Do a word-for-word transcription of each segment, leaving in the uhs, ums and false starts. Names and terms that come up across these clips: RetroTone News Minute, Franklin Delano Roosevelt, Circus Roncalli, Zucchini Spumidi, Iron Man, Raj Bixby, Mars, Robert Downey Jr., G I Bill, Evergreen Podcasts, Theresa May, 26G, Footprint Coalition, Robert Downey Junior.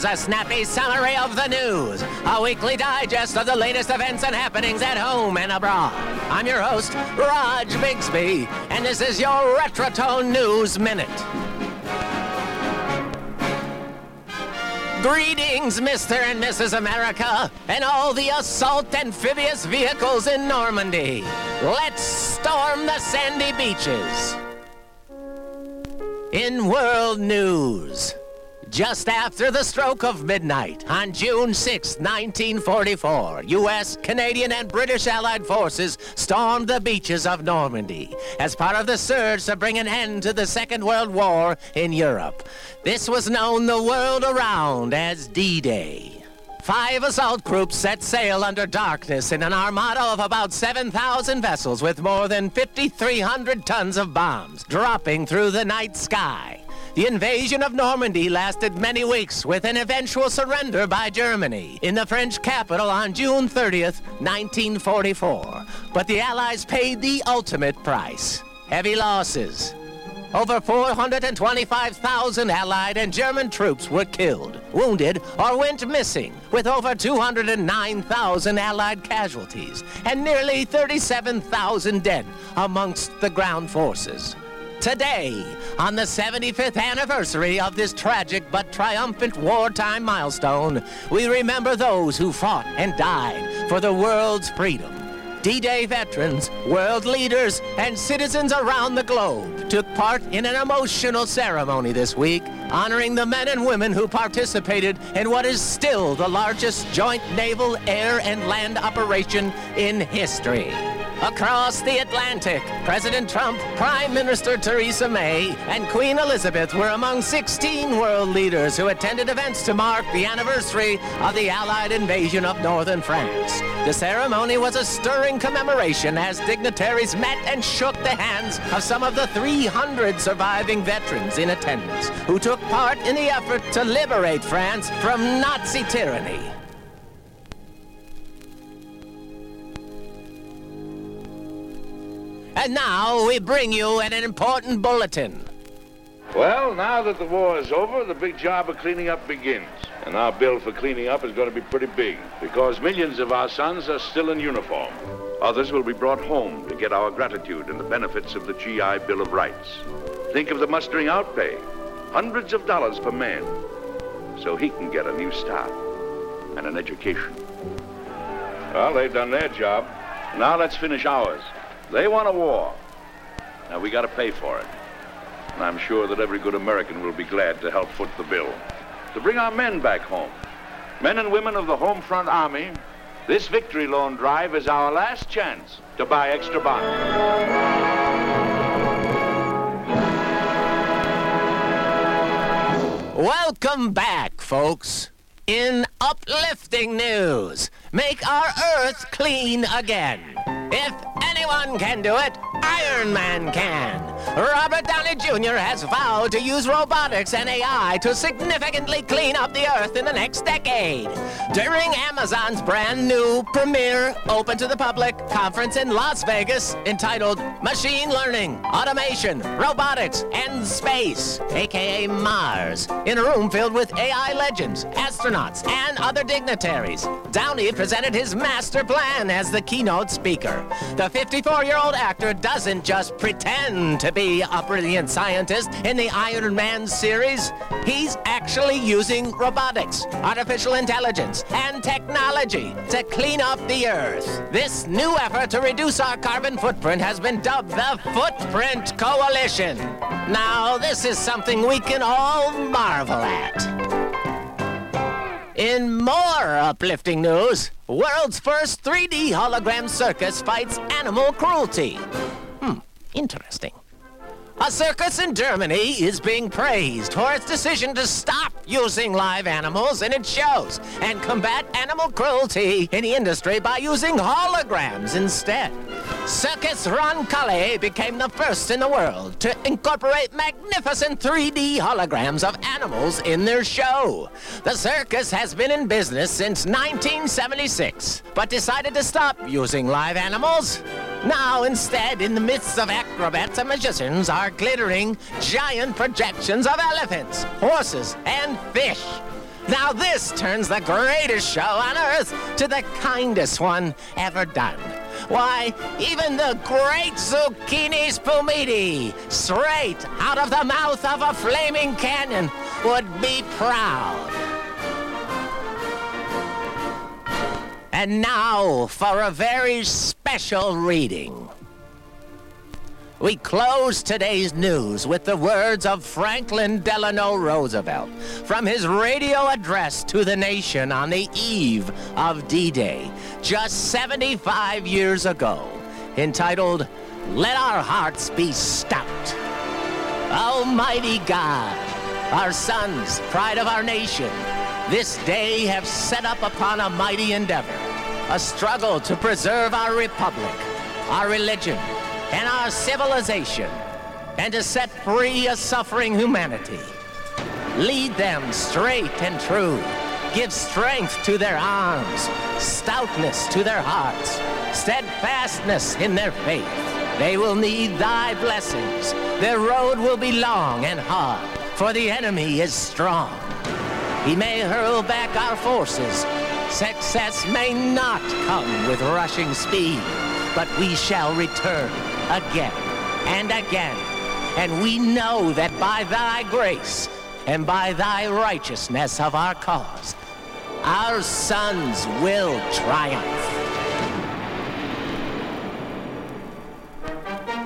is a snappy summary of the news, a weekly digest of the latest events and happenings at home and abroad. I'm your host, Raj Bixby, and this is your RetroTone News Minute. Greetings, Mister and Missus America, and all the assault amphibious vehicles in Normandy. Let's storm the sandy beaches. In world news, just after the stroke of midnight on June sixth, nineteen forty-four, U S, Canadian, and British Allied forces stormed the beaches of Normandy as part of the surge to bring an end to the Second World War in Europe. This was known the world around as D-Day. Five assault groups set sail under darkness in an armada of about seven thousand vessels with more than five thousand three hundred tons of bombs dropping through the night sky. The invasion of Normandy lasted many weeks with an eventual surrender by Germany in the French capital on June thirtieth, nineteen forty-four. But the Allies paid the ultimate price. Heavy losses. Over four hundred twenty-five thousand Allied and German troops were killed, wounded, or went missing, with over two hundred nine thousand Allied casualties and nearly thirty-seven thousand dead amongst the ground forces. Today, on the seventy-fifth anniversary of this tragic but triumphant wartime milestone, we remember those who fought and died for the world's freedom. D-Day veterans, world leaders, and citizens around the globe took part in an emotional ceremony this week, honoring the men and women who participated in what is still the largest joint naval, air, and land operation in history. Across the Atlantic, President Trump, Prime Minister Theresa May, and Queen Elizabeth were among sixteen world leaders who attended events to mark the anniversary of the Allied invasion of northern France. The ceremony was a stirring commemoration as dignitaries met and shook the hands of some of the three hundred surviving veterans in attendance who took part in the effort to liberate France from Nazi tyranny. And now we bring you an important bulletin. Well, now that the war is over, the big job of cleaning up begins. And our bill for cleaning up is going to be pretty big because millions of our sons are still in uniform. Others will be brought home to get our gratitude and the benefits of the G I Bill of Rights. Think of the mustering out pay, hundreds of dollars per man, so he can get a new start and an education. Well, they've done their job. Now let's finish ours. They want a war. Now, we got to pay for it. And I'm sure that every good American will be glad to help foot the bill. To bring our men back home, men and women of the Home Front Army, this victory loan drive is our last chance to buy extra bonds. Welcome back, folks. In uplifting news, make our Earth clean again. If anyone can do it, Iron Man can. Robert Downey Junior has vowed to use robotics and A I to significantly clean up the Earth in the next decade. During Amazon's brand new premier open to the public conference in Las Vegas entitled Machine Learning, Automation, Robotics, and Space, aka Mars, in a room filled with A I legends, astronauts, and other dignitaries, Downey presented his master plan as the keynote speaker. The fifty-four-year-old actor doesn't just pretend to be a brilliant scientist in the Iron Man series. He's actually using robotics, artificial intelligence, and technology to clean up the Earth. This new effort to reduce our carbon footprint has been dubbed the Footprint Coalition. Now, this is something we can all marvel at. In more uplifting news, world's first three D hologram circus fights animal cruelty. Hmm, interesting. A circus in Germany is being praised for its decision to stop using live animals in its shows and combat animal cruelty in the industry by using holograms instead. Circus Roncalli became the first in the world to incorporate magnificent three D holograms of animals in their show. The circus has been in business since nineteen seventy-six, but decided to stop using live animals. Now, instead, in the midst of acrobats and magicians are glittering giant projections of elephants, horses, and fish. Now this turns the greatest show on earth to the kindest one ever done. Why, even the great Zucchini Spumidi, straight out of the mouth of a flaming cannon, would be proud. And now for a very special reading. We close today's news with the words of Franklin Delano Roosevelt from his radio address to the nation on the eve of D-Day, just seventy-five years ago, entitled, "Let Our Hearts Be Stout." Almighty God, our sons, pride of our nation, this day have set up upon a mighty endeavor, a struggle to preserve our republic, our religion, and our civilization, and to set free a suffering humanity. Lead them straight and true. Give strength to their arms, stoutness to their hearts, steadfastness in their faith. They will need thy blessings. Their road will be long and hard, for the enemy is strong. He may hurl back our forces. Success may not come with rushing speed, but we shall return again and again. And we know that by thy grace and by thy righteousness of our cause, our sons will triumph.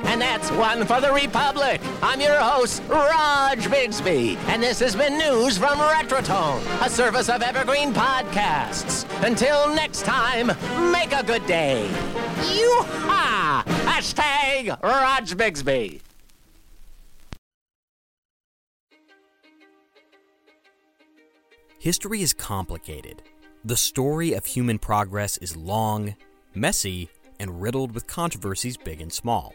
And that's one for the Republic. I'm your host, Raj Bixby, and this has been news from RetroTone, a service of Evergreen Podcasts. Until next time, make a good day. Yoo-ha! Hashtag Raj Bixby. History is complicated. The story of human progress is long, messy, and riddled with controversies big and small.